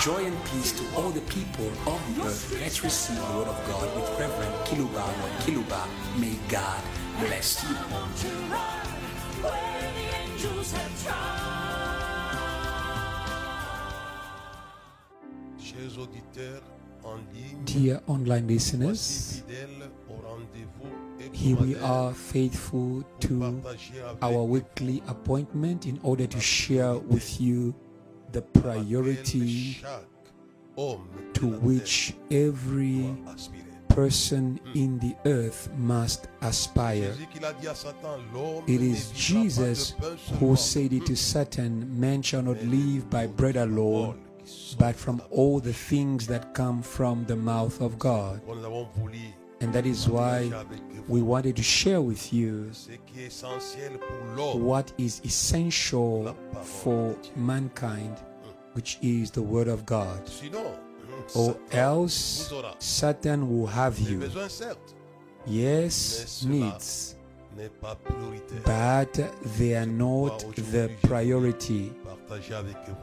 Joy and peace to all the people of the earth. Let's receive the word of God with Reverend Kiluba. May God bless you. Dear online listeners, here we are, faithful to our weekly appointment in order to share with you the priority to which every person in the earth must aspire. It is Jesus who said it to Satan, "Man shall not live by bread alone, but from all the things that come from the mouth of God." And that is why we wanted to share with you what is essential for mankind, which is the Word of God. Or else, Satan will have you. Yes, needs, but they are not the priority.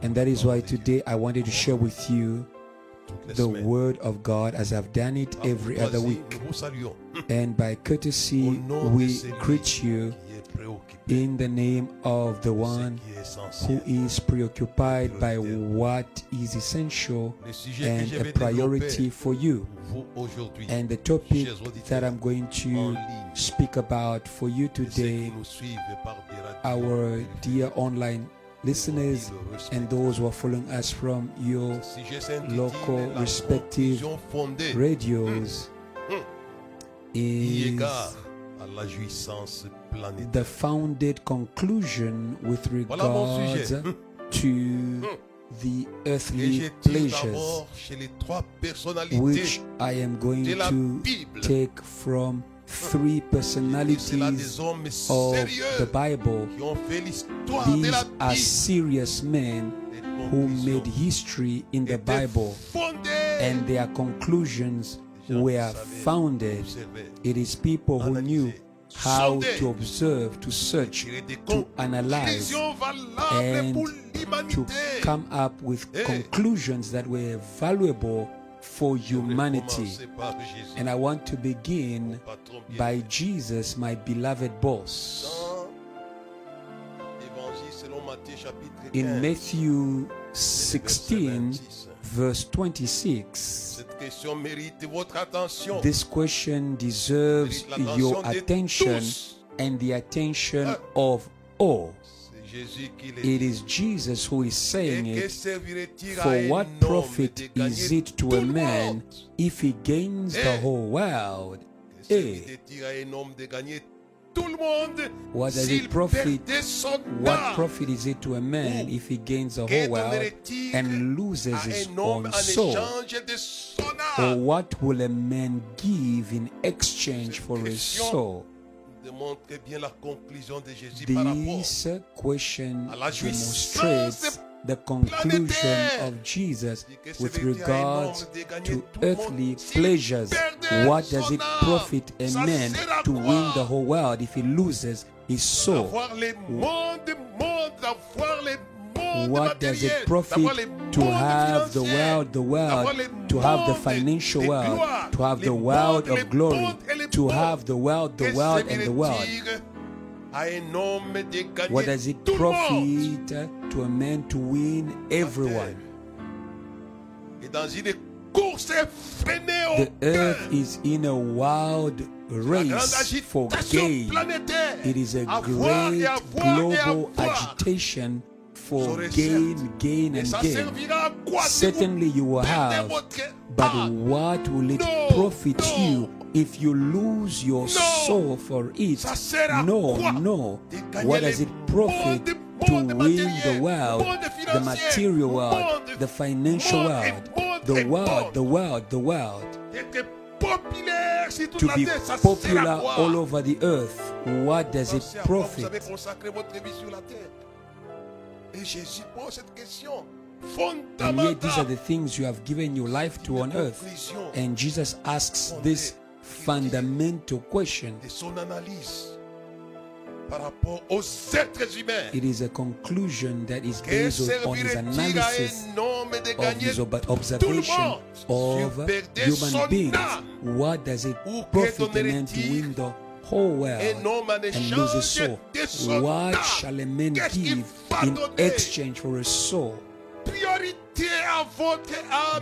And that is why today I wanted to share with you the Word of God, as I've done it every other week. And by courtesy, we greet you in the name of the one who is preoccupied by what is essential and a priority for you. And the topic that I'm going to speak about for you today, our dear online listeners and those who are following us from your local respective radios, is the founded conclusion with regards to the earthly pleasures, which I am going to take from three personalities of the Bible. These are serious men who made history in the Bible, and their conclusions were founded. It is people who knew how to observe, to search, to analyze, and to come up with conclusions that were valuable for humanity. And I want to begin by Jesus, my beloved boss. In Matthew 16, verse 26, this question deserves your attention and the attention of all. It is Jesus who is saying it. For what profit is it to a man if he gains the whole world? What does it profit? What profit is it to a man if he gains the whole world and loses his own soul? Or what will a man give in exchange for his soul? This question demonstrates the conclusion of Jesus with regards to earthly pleasures. What does it profit a man to win the whole world if he loses his soul? What does it profit to have the world, to have the financial world, to have the world of glory, to have the world, and the world? What does it profit to a man to win everyone? The earth is in a wild race for gain. It is a great global agitation for gain, and gain. Certainly you will have, but what will it profit you if you lose your soul for it? No. What does it profit to win the world, the material world, the financial world, the world? To be popular all over the earth, what does it profit? And yet these are the things you have given your life to on earth. And Jesus asks this fundamental question. It is a conclusion that is based on his analysis of his observation of human beings. What does it profit a man to win the whole world and lose his soul? What shall a man give in exchange for a soul?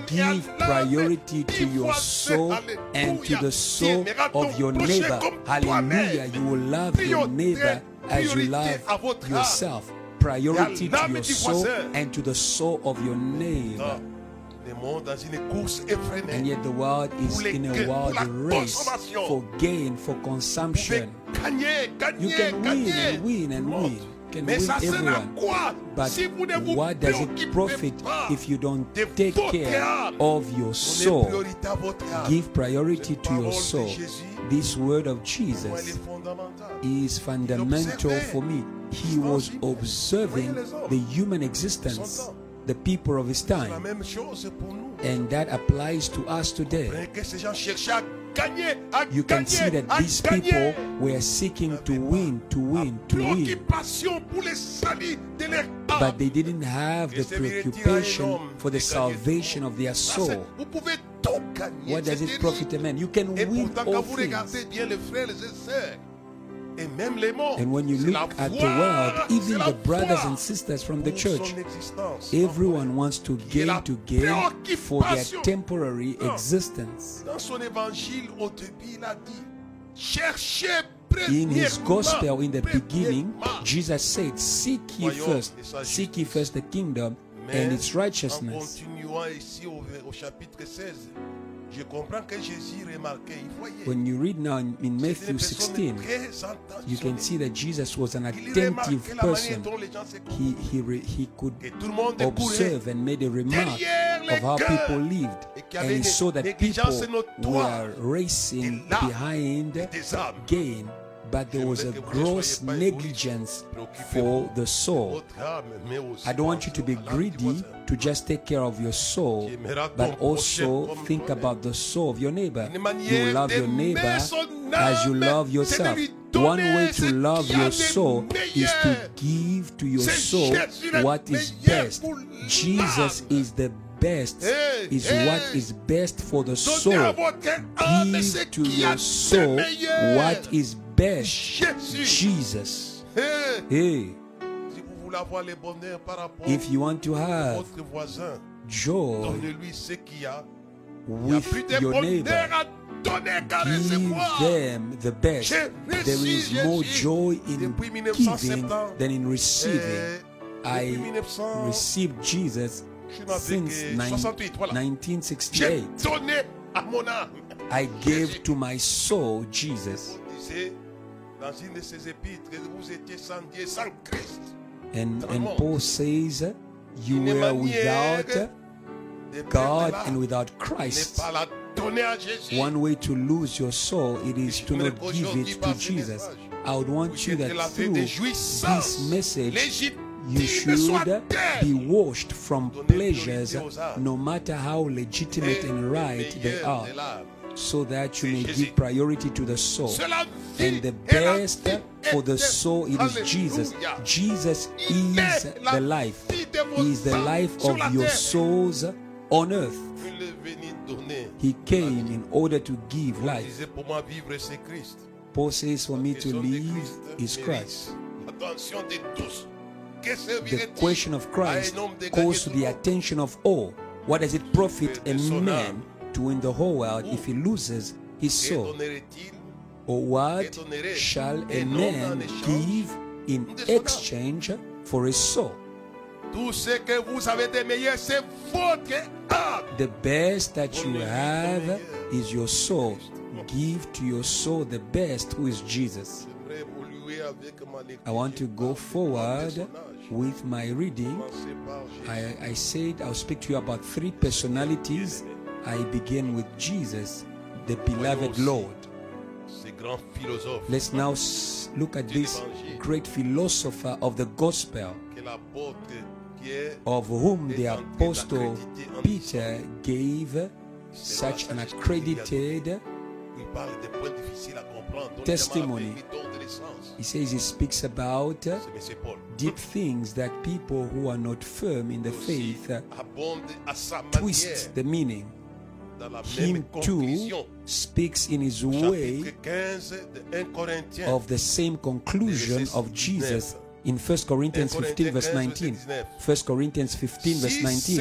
Give priority to your soul and to the soul of your neighbor. Hallelujah. You will love your neighbor as you love yourself. Priority to your soul and to the soul of your neighbor. And yet the world is in a wild race for gain, for consumption. You can win and win and win. Can win everyone, but what does it profit if you don't take care of your soul? Give priority to your soul. This word of Jesus is fundamental for me. He was observing the human existence, the people of his time, and that applies to us today. You can see that these people were seeking to win, to win, to win. But they didn't have the preoccupation for the salvation of their soul. What does it profit a man? You can win all things. And when you look at the world, even the brothers and sisters from the church, everyone wants to gain for their temporary existence. In his gospel, in the beginning, Jesus said, seek ye first the kingdom and its righteousness. When you read now in Matthew 16, you can see that Jesus was an attentive person. He could observe and made a remark of how people lived, and he saw that people were racing behind gain, but there was a gross negligence for the soul. I don't want you to be greedy to just take care of your soul, but also think about the soul of your neighbor. You will love your neighbor as you love yourself. One way to love your soul is to give to your soul what is best. Jesus is the best, is what is best for the soul. Give to your soul what is best. Jesus. Hey. If you want to have joy with your neighbor, give them the best. There is more joy in giving than in receiving. I received Jesus since 1968. I gave to my soul Jesus. And Paul says, you were without God and without Christ. One way to lose your soul, it is to not give it to Jesus. I would want you that through this message, you should be washed from pleasures, no matter how legitimate and right they are, so that you may give priority to the soul. And the best for the soul, it is Jesus. Jesus is the life. He is the life of your souls on earth. He came in order to give life. Paul says, for me to live is Christ. The question of Christ calls to the attention of all. What does it profit a man to win the whole world if he loses his soul? Or what shall a man give in exchange for his soul? The best that you have is your soul. Give to your soul the best, who is Jesus. I want to go forward with my reading. I said I'll speak to you about three personalities. I begin with Jesus, the beloved Lord. Let's now look at this great philosopher of the gospel, of whom the apostle Peter gave such an accredited testimony. He says he speaks about deep things that people who are not firm in the faith twist the meaning. Him too speaks in his way of the same conclusion of Jesus in 1 Corinthians 15 verse 19. 1 Corinthians 15 verse 19.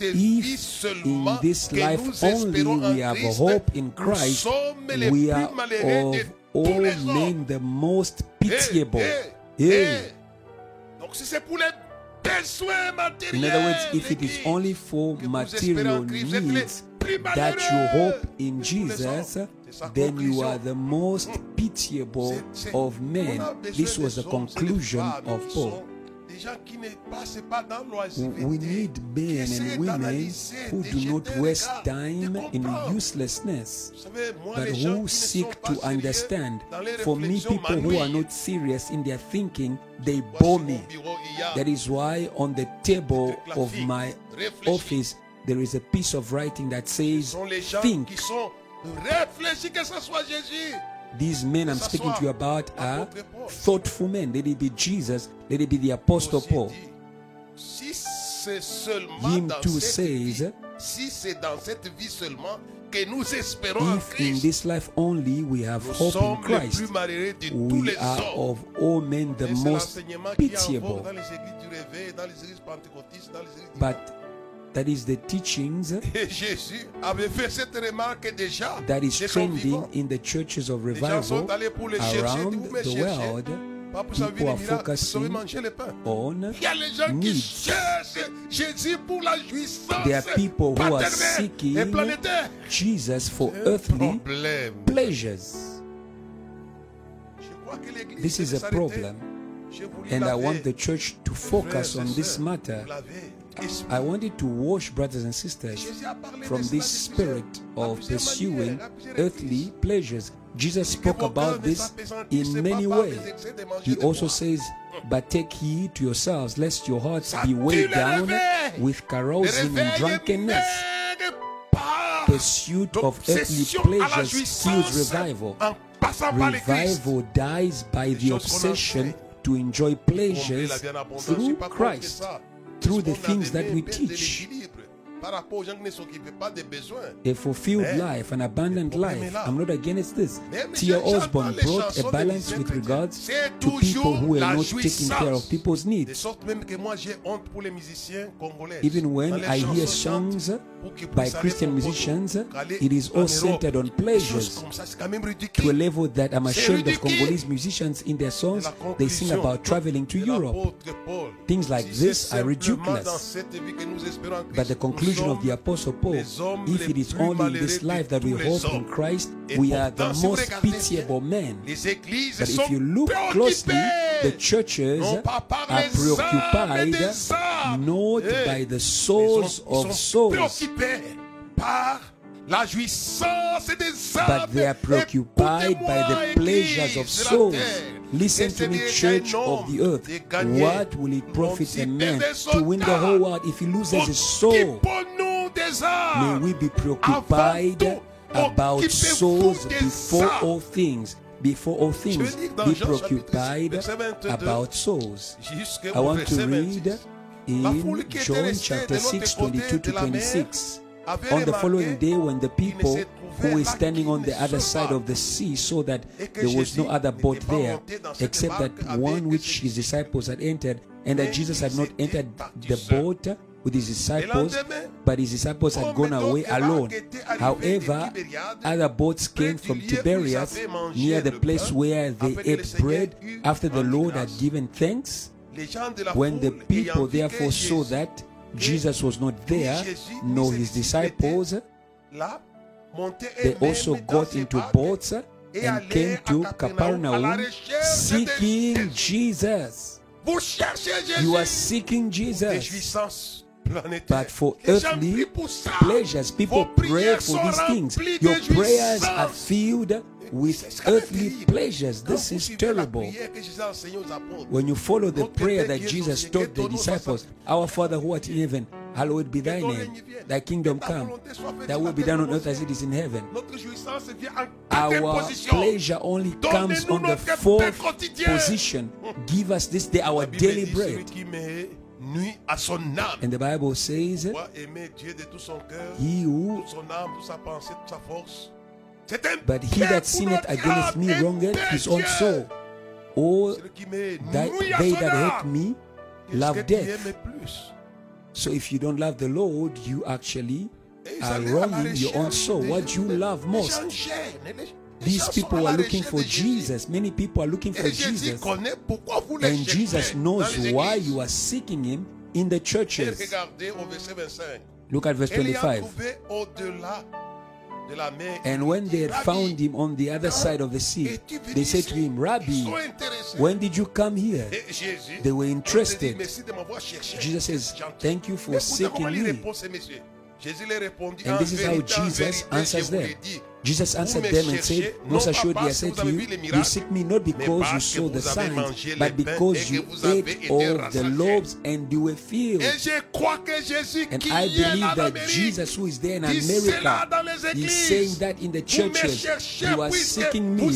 If in this life only we have a hope in Christ, we are of all men the most pitiable. In other words, if it is only for material needs that you hope in Jesus, then you are the most pitiable of men. This was the conclusion of Paul. We need men and women who do not waste time in uselessness, but who seek to understand. For me, people who are not serious in their thinking, they bore me. That is why on the table of my office, there is a piece of writing that says, think. These men I'm speaking to you about are thoughtful men. Let it be Jesus, let it be the Apostle Paul. Him too says, if in this life only we have hope in Christ, we are of all men the most pitiable. But that is the teachings that is trending in the churches of revival around the world. People are focusing on needs. There are people who are seeking Jesus for earthly pleasures. This is a problem, and I want the church to focus on this matter. I wanted to wash brothers and sisters from this spirit of pursuing earthly pleasures. Jesus spoke about this in many ways. He also says, but take heed to yourselves, lest your hearts be weighed down with carousing and drunkenness. Pursuit of earthly pleasures kills revival. Revival dies by the obsession to enjoy pleasures through Christ, through the things that we teach. A fulfilled life, an abundant life. I'm not against this. T.O. Osborne brought a balance with regards to people who were not taking care of people's needs. Even when I hear songs by Christian musicians, it is all centered on pleasures, to a level that I'm ashamed of Congolese musicians in their songs. They sing about traveling to Europe. Things like this are ridiculous. But the conclusion of the Apostle Paul, if it is only in this life that we hope in Christ, we are the most pitiable men. But if you look closely, the churches are preoccupied not by the souls of souls, but they are preoccupied by the pleasures of souls. Listen to me, church of the earth. What will it profit a man to win the whole world if he loses his soul? May we be preoccupied about souls before all things. Before all things, be preoccupied about souls. I want to read in John chapter 6, 22 to 26. On the following day, when the people who were standing on the other side of the sea saw that there was no other boat there except that one which his disciples had entered, and that Jesus had not entered the boat with his disciples, but his disciples had gone away alone. However, other boats came from Tiberias, near the place where they ate bread after the Lord had given thanks. When the people therefore saw that Jesus was not there, nor his disciples, they also got into boats and came to Capernaum seeking Jesus. You are seeking Jesus, but for earthly pleasures. People pray for these things. Your prayers are filled with earthly pleasures. This is terrible. When you follow the prayer that Jesus taught the disciples, Our Father who art in heaven, hallowed be thy name. Thy kingdom come. Thy will be done on earth as it is in heaven. Our pleasure only comes on the fourth position. Give us this day our daily bread. And the Bible says, he who, but he that sinneth against me wrongeth his own soul. All they that hate me love death. So if you don't love the Lord, you actually are wronging your own soul. What do you love most? These people are looking for Jesus. Many people are looking for Jesus. And Jesus knows why you are seeking him in the churches. Look at verse 25. And when they had found him on the other side of the sea, they said to him, Rabbi, when did you come here? They were interested. Jesus says, thank you for seeking me. And this is how Jesus answers them. Jesus answered them and said, most assuredly I say to you, you seek me not because you saw the signs, but because you ate all the loaves and you were filled. And I believe that Jesus, who is there in America, is saying that in the churches, you are seeking me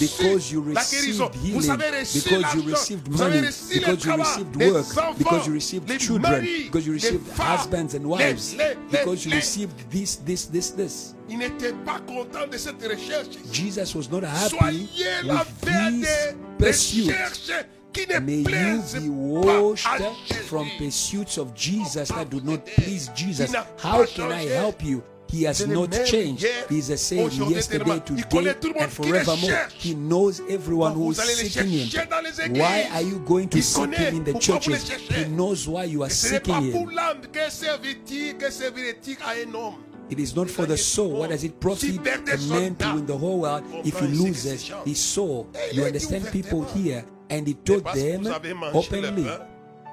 because you received healing, because you received money, because you received work, because you received children, because you received husbands and wives, because you received this. Jesus was not happy with these pursuits. May you be washed from pursuits of Jesus that do not please Jesus. How can I help you? He has not changed. He is the same yesterday, today, and forevermore. He knows everyone who is seeking him. Why are you going to seek him in the churches? He knows why you are seeking him. It is not for the soul. What does it profit a man to win the whole world if he loses his soul? You understand, people here? And he told them openly,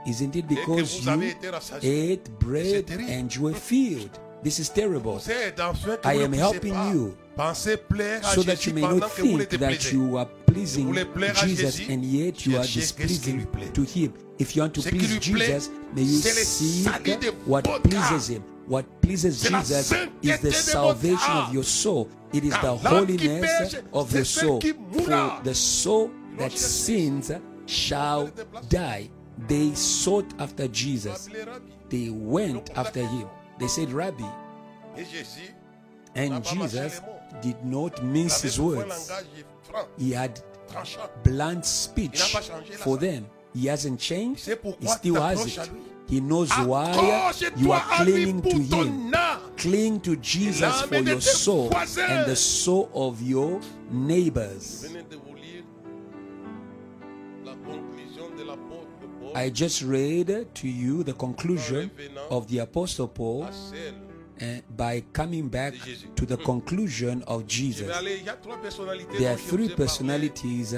isn't it because you ate bread and you were filled? This is terrible. I am helping you so that you may not think that you are pleasing Jesus and yet you are displeasing to him. If you want to please Jesus, may you seek what pleases him. What pleases Jesus is the salvation of your soul. It is the holiness of your soul. For the soul that sins shall die. They sought after Jesus. They went after him. They said, Rabbi. And Jesus did not mince his words. He had blunt speech for them. He hasn't changed. He still has it. He knows why you are clinging to him. Cling to Jesus for your soul and the soul of your neighbors. I just read to you the conclusion of the Apostle Paul by coming back to the conclusion of Jesus. There are three personalities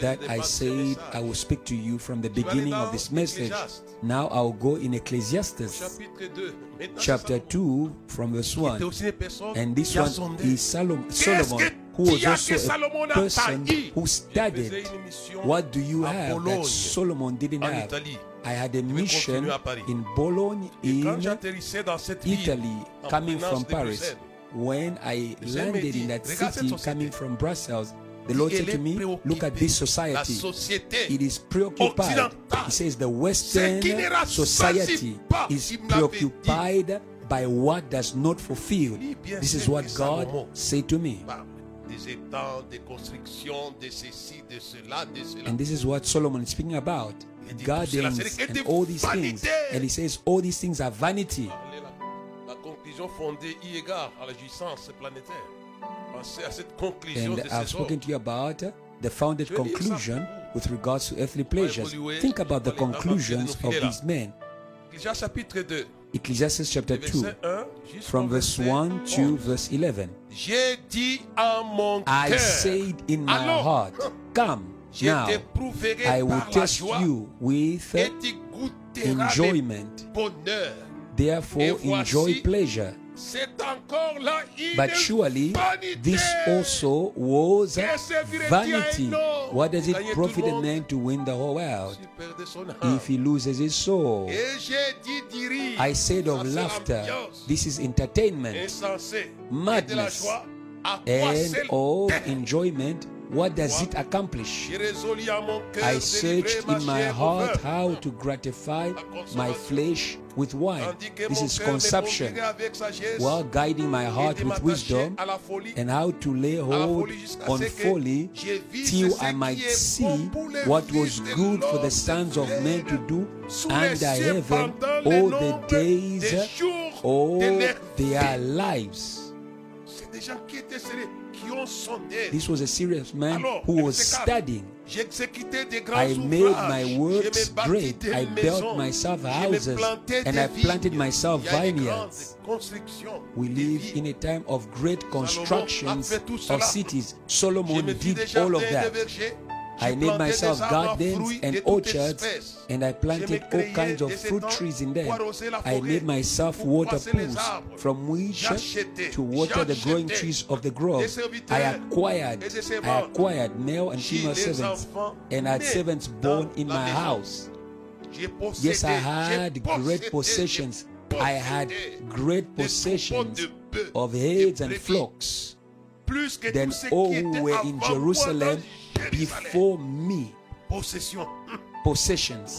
that I said I will speak to you from the beginning of this message. Now I will go in Ecclesiastes chapter 2 from verse 1. And this one is Solomon, who was also a person who studied. What do you have that Solomon didn't have? I had a mission in Bologna in Italy, coming from Paris. When I landed in that city, coming from Brussels, the Lord said to me, look at this society. It is preoccupied. He says the Western society is preoccupied by what does not fulfill. This is what God said to me. And this is what Solomon is speaking about. Gardens and all these things. And he says all these things are vanity. And I've spoken to you about the founded conclusion with regards to earthly pleasures. Think about the conclusions of these men. Ecclesiastes chapter 2, from verse 1 to verse 11. I said in my heart, come now, I will test you with enjoyment. Therefore enjoy pleasure. But surely this also was vanity. What does it profit a man to win the whole world if he loses his soul? I said of laughter, this is entertainment, madness, and of enjoyment. What does it accomplish? I searched in my heart how to gratify my flesh with wine. This is consumption. While guiding my heart with wisdom and how to lay hold on folly, till I might see what was good for the sons of men to do under heaven all the days of their lives. This was a serious man who was studying. I made my works great. I built myself houses and I planted myself vineyards. We live in a time of great constructions of cities. Solomon did all of that. I made myself gardens and orchards, and I planted all kinds of fruit trees in them. I made myself water pools from which to water the growing trees of the grove. I acquired male and female servants, and I had servants born in my house. Yes, I had great possessions. I had great possessions of heads and flocks. Then all who were in Jerusalem before me. Possessions.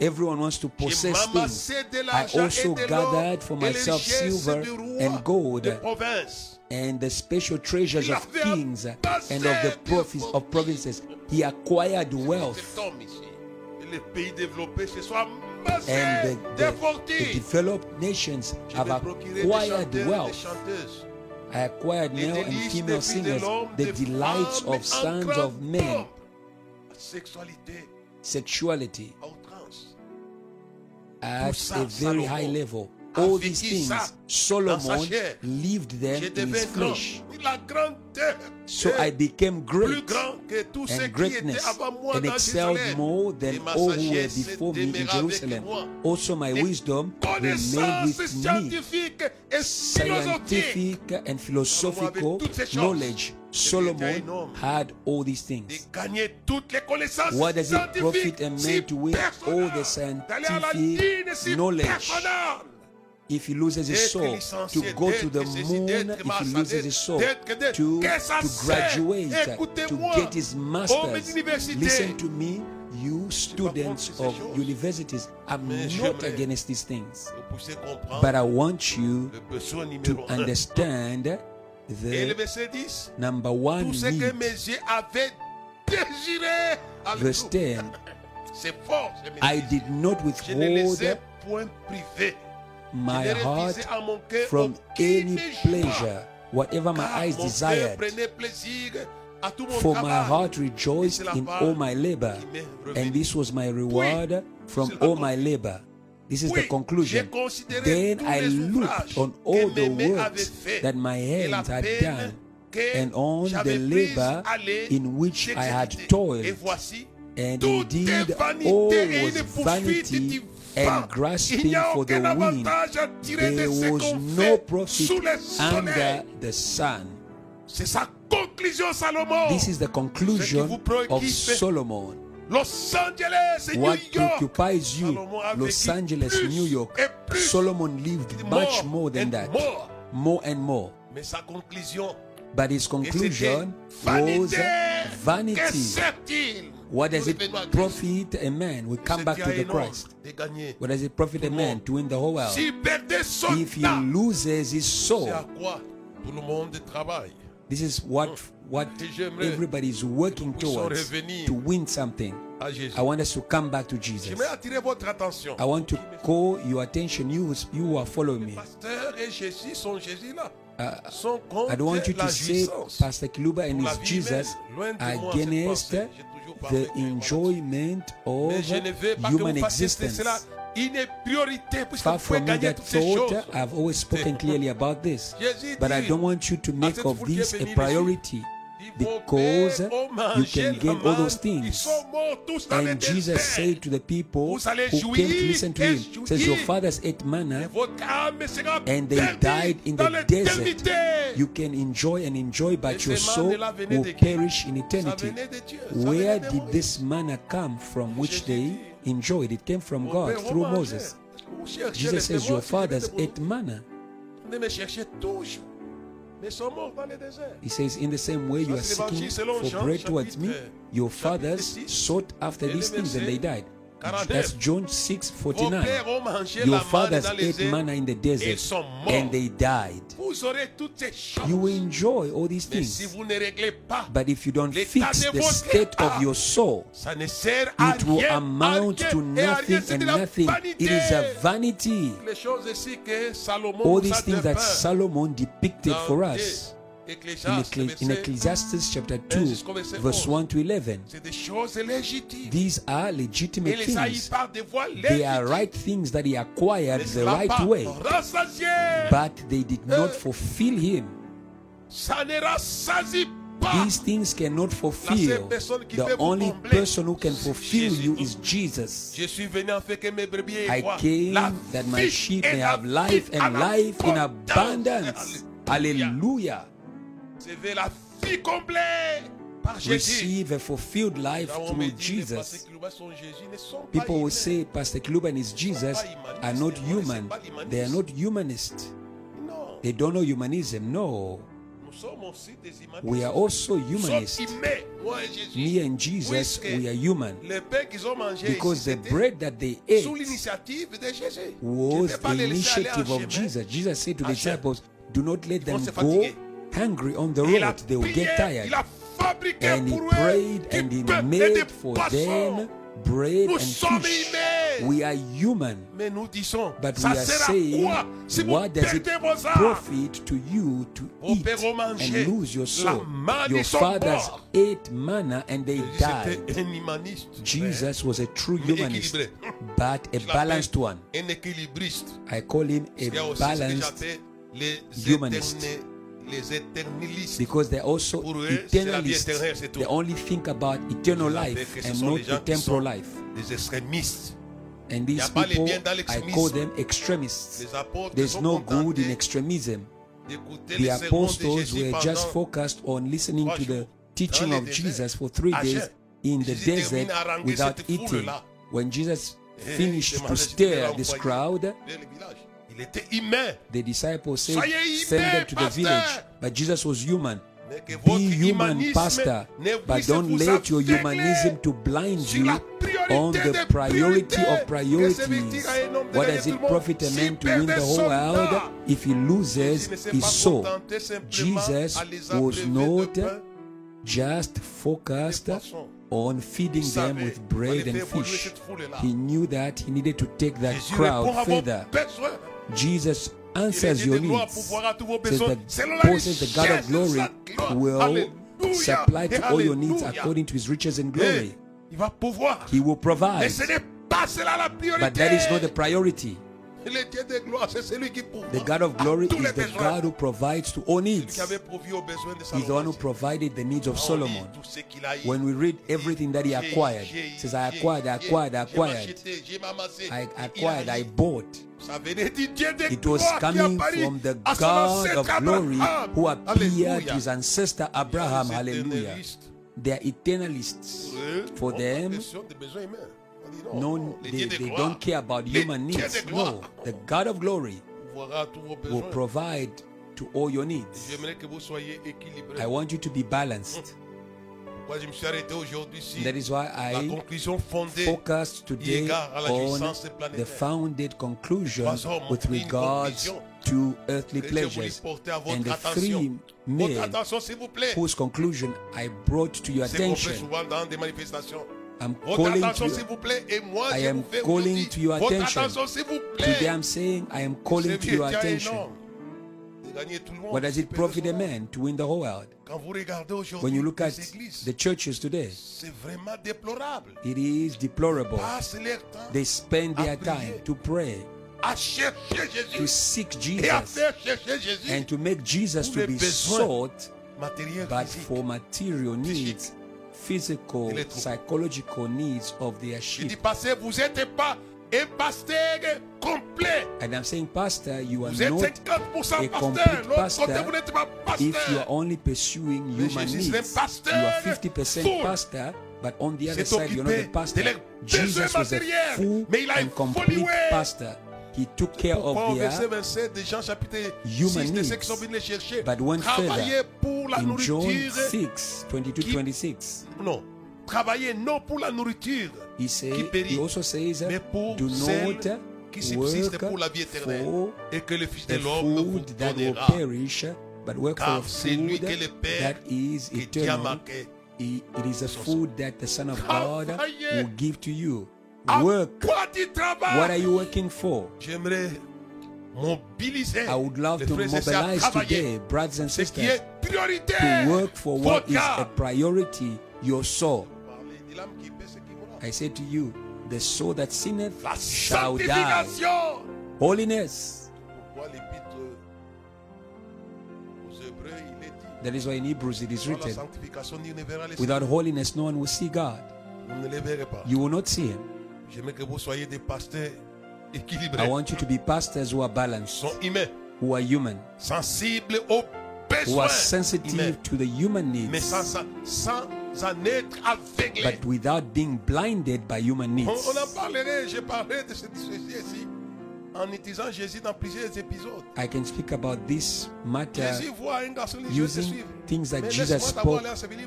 Everyone wants to possess things. I also gathered for myself silver and gold and the special treasures of kings and of the prophets of provinces. He acquired wealth. And the developed nations have acquired wealth. I acquired male and female singers, the delights of sons of men, sexuality at a very high level. All these things, Solomon lived them in his flesh. So I became great, and greatness, and excelled more than all who were before me in Jerusalem. Also my wisdom remained with me. Scientific and philosophical knowledge. Solomon had all these things. What does it profit a man to win all the scientific knowledge if he loses his soul? To go to the moon if he loses his soul. To graduate, to get his master's. Listen to me, you students of universities. I'm not against these things. But I want you to understand the number one need. Verse 10. I did not withhold my heart from any pleasure, whatever my eyes desired. For my heart rejoiced in all my labor, and this was my reward from all my labor. This is the conclusion. Then I looked on all the works that my hands had done, and on the labor in which I had toiled, and indeed all was vanity and grasping for the wind. There was no profit under the sun. This is the conclusion of Solomon. What occupies you, Los Angeles, New York. Solomon lived much more than that, more and more. But his conclusion was vanity. What does it profit a man? We come back to the Christ. What does it profit a man to win the whole world if he loses his soul? This is what everybody is working towards, to win something. I want us to come back to Jesus. I want to call your attention, you who are following me. I don't want you to say Pastor Kiluba and his Jesus are against the enjoyment of human existence. Far from me that thought. I've always spoken clearly about this, but I don't want you to make of this a priority. because you can gain all those things. And Jesus said to the people who came to listen to him, says, your fathers ate manna and they died in the desert. You can enjoy and enjoy, but your soul will perish in eternity. Where did this manna come from which they enjoyed? It came from God through Moses. Jesus says, your fathers ate manna. He says, in the same way you are seeking for bread towards me, your fathers sought after these things and they died. That's John 6:49. Your fathers ate manna in the desert and they died. You will enjoy all these things, but if you don't fix the state of your soul, it will amount to nothing and nothing. It is a vanity. All these things that Solomon depicted for us in Ecclesiastes chapter 2, verse 1 to 11. These are legitimate things. They are right things that he acquired the right way, but they did not fulfill him. These things cannot fulfill. The only person who can fulfill you is Jesus. I came that my sheep may have life and life in abundance. Hallelujah. Receive a fulfilled life through Jesus. People will say Pastor Kiluba and his Jesus are not human. They are not humanists. They don't know humanism. No. We are also humanists. Me and Jesus, we are human. Because the bread that they ate was the initiative of Jesus. Jesus said to the disciples, do not let them go hungry on the road, they will get tired. And he prayed and he made for them bread and fish. We are human, but we are saying, what does it profit to you to eat and lose your soul? Your fathers ate manna and they died. Jesus was a true humanist, but a balanced one. I call him a balanced humanist. Because they're also eternalists. They only think about eternal life and not the temporal life. And these people, I call them extremists. There's no good in extremism. The apostles were just focused on listening to the teaching of Jesus for 3 days in the desert without eating. When Jesus finished to stare this crowd, the disciples said, send them to the village. But Jesus was human. Be human, pastor, but don't let your humanism to blind you on the priority of priorities. What does it profit a man to win the whole world if he loses his soul? Jesus was not just focused on feeding them with bread and fish. He knew that he needed to take that crowd further. Jesus answers your needs. Says the God of glory will supply to all your needs according to his riches and glory. He will provide. But that is not the priority. The God of glory is the God who provides to all needs. He's the one who provided the needs of Solomon. When we read everything that he acquired, it says, I acquired, I bought. It was coming from the God of glory who appeared to his ancestor Abraham. Hallelujah. They are eternalists. For them, no, they don't care about human needs. No, the God of glory will provide to all your needs. I want you to be balanced. That is why I focused today on the founded conclusion with regards to earthly pleasures, and the three men whose conclusion I brought to your attention. I am calling to your attention. Today I'm saying, I am calling to your attention. What does it profit a man to win the whole world? When you look at the churches today, it is deplorable. They spend their time to pray, to seek Jesus, and to make Jesus to be sought but for material needs, physical, psychological needs of their sheep. And I'm saying, pastor, you are not a complete pastor if you are only pursuing human needs. You are 50% pastor, but on the other side, you're not a pastor. Jesus was a full and complete pastor. He took care of their human needs. But went further in John 6, 22-26. No. He said, he also says, do not work for the food that will perish, but work for food that is eternal. It is a food that the Son of God will give to you. Work. What are you working for? I would love to mobilize today, brothers and sisters, to work for what is a priority, your soul. I say to you, the soul that sinneth shall die. Holiness. That is why in Hebrews it is written, without holiness no one will see God. You will not see Him. I want you to be pastors who are balanced, who are human, who are sensitive to the human needs, but without being blinded by human needs. I can speak about this matter using things that Jesus spoke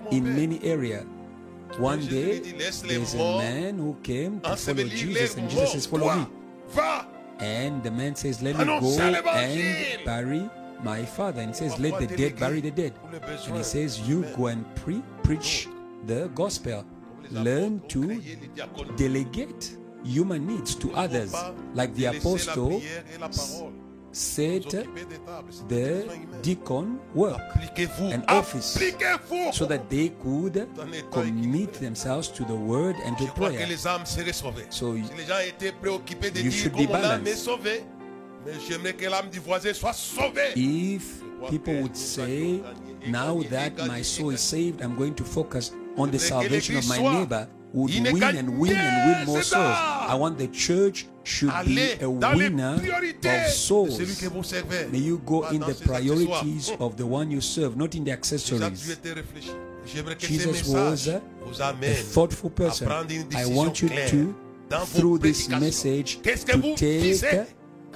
in many areas. One day, there's a man who came to follow Jesus, and Jesus says, follow me. And the man says, let me go and bury my father. And he says, let the dead bury the dead. And he says, you go and preach the gospel. Learn to delegate human needs to others. Like the apostle said, the deacon work and office, so that they could commit themselves to the word and to prayer. So you should be balanced. If people would say, now that my soul is saved, I'm going to focus on the salvation of my neighbor, would win and win and win more souls. I want the church should be a winner of souls. May you go in the priorities of the one you serve, not in the accessories. Jesus was a thoughtful person. I want you to, through this message, to take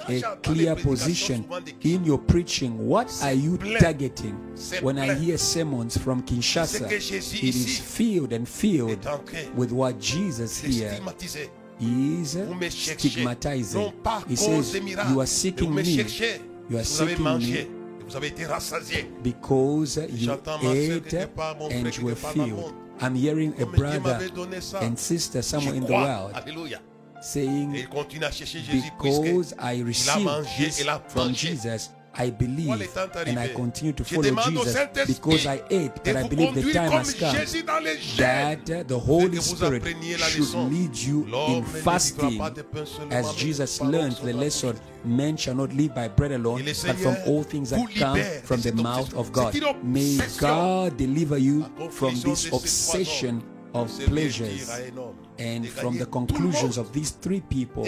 a clear position in your preaching. What are you targeting? When I hear sermons from Kinshasa, it is filled and filled with what Jesus here is stigmatizing. He says, you are seeking me. You are seeking me because you ate and you were filled. I'm hearing a brother and sister somewhere in the world saying, because I received this from Jesus, I believe and I continue to follow Jesus because I ate, but I believe the time has come that the Holy Spirit should lead you in fasting, as Jesus learned the lesson, men shall not live by bread alone, but from all things that come from the mouth of God. May God deliver you from this obsession of pleasures. And from the conclusions of these three people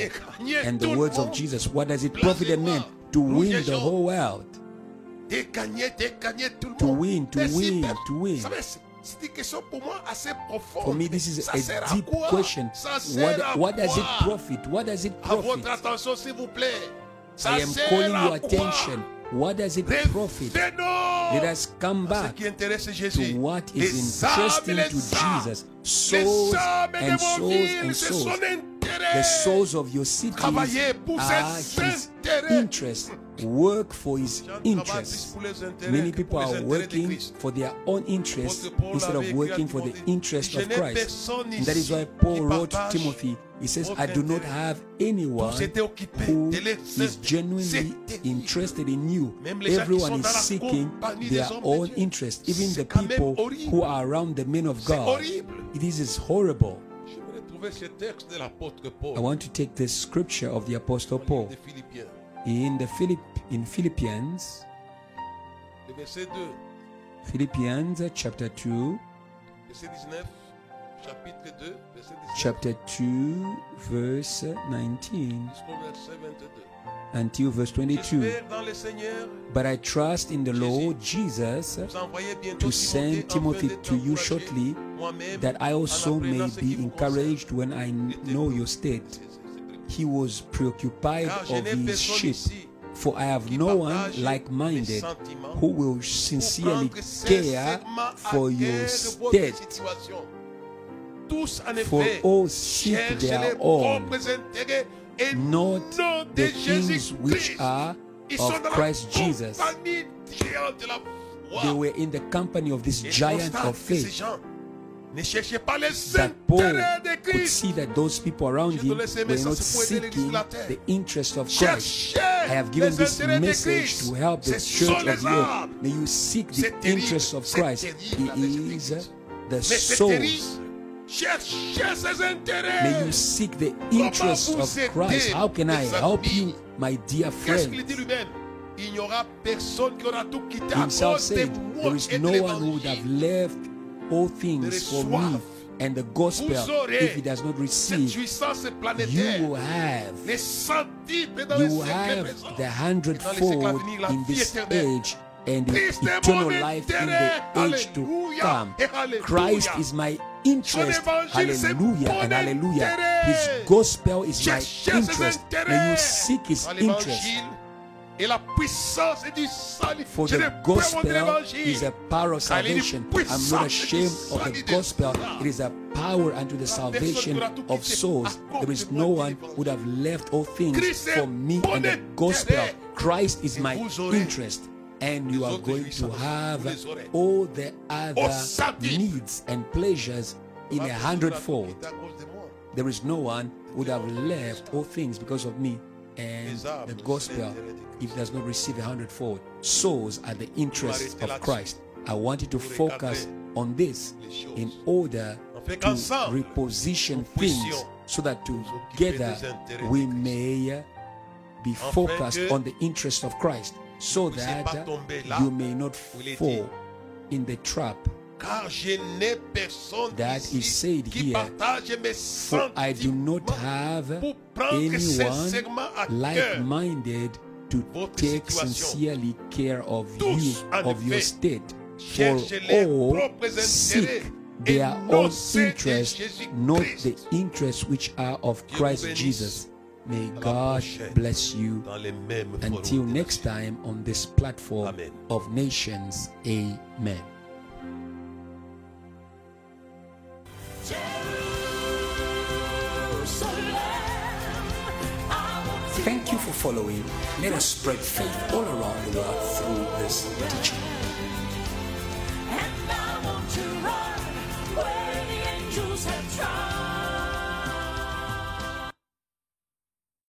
and the words of Jesus, what does it profit a man to win the whole world? To win. For me, this is a deep question. What does it profit? What does it profit? I am calling your attention. What does it profit? Let us come back to what is interesting to Jesus. Souls and souls and souls. The souls of your cities are His interest. Work for His interests. Many people are working for their own interests instead of working for the interest of Christ. And that is why Paul wrote to Timothy. He says, I do not have anyone who is genuinely interested in you. Everyone is seeking their own interest, even the people who are around the men of God. This is horrible. I want to take the scripture of the Apostle Paul in Philippians Philippians chapter 2, chapter 2, verse 19 until verse 22. But I trust in the Lord Jesus to send Timothy to you shortly, that I also may be encouraged when I know your state. He was preoccupied of his sheep. For I have no one like-minded who will sincerely care for your state. For all seek their own, not the things which are of Christ Jesus. They were in the company of this giant of faith. That Paul could see that those people around him were not seeking the interest of Christ. I have given this message to help the church of Europe. May you seek the interest of Christ. He is the source. May you seek the interest of Christ. How can I help you, my dear friend? Himself said, there is no one who would have left all things for me and the gospel. If he does not receive, you will have the hundredfold in this age and the eternal life in the age to come. Christ is my interest. Hallelujah and hallelujah. His gospel is my interest. May you seek his interest. For the gospel is a power of salvation. I'm not ashamed of the gospel. It is a power unto the salvation of souls. There is no one who would have left all things for me and the gospel. Christ is my interest. And you are going to have all the other needs and pleasures in a hundredfold. There is no one who would have left all things because of me and the gospel, if it does not receive a hundredfold. Souls are the interests of Christ. I want you to focus on this in order to reposition things so that together we may be focused on the interests of Christ, so that you may not fall in the trap that is said here, for I do not have anyone like-minded to take sincerely care of you, of your state. For all seek their own interests, not the interests which are of Christ Jesus. May God bless you. Until next time on this platform of nations. Amen. Thank you for following. Let us spread faith all around the world through this teaching.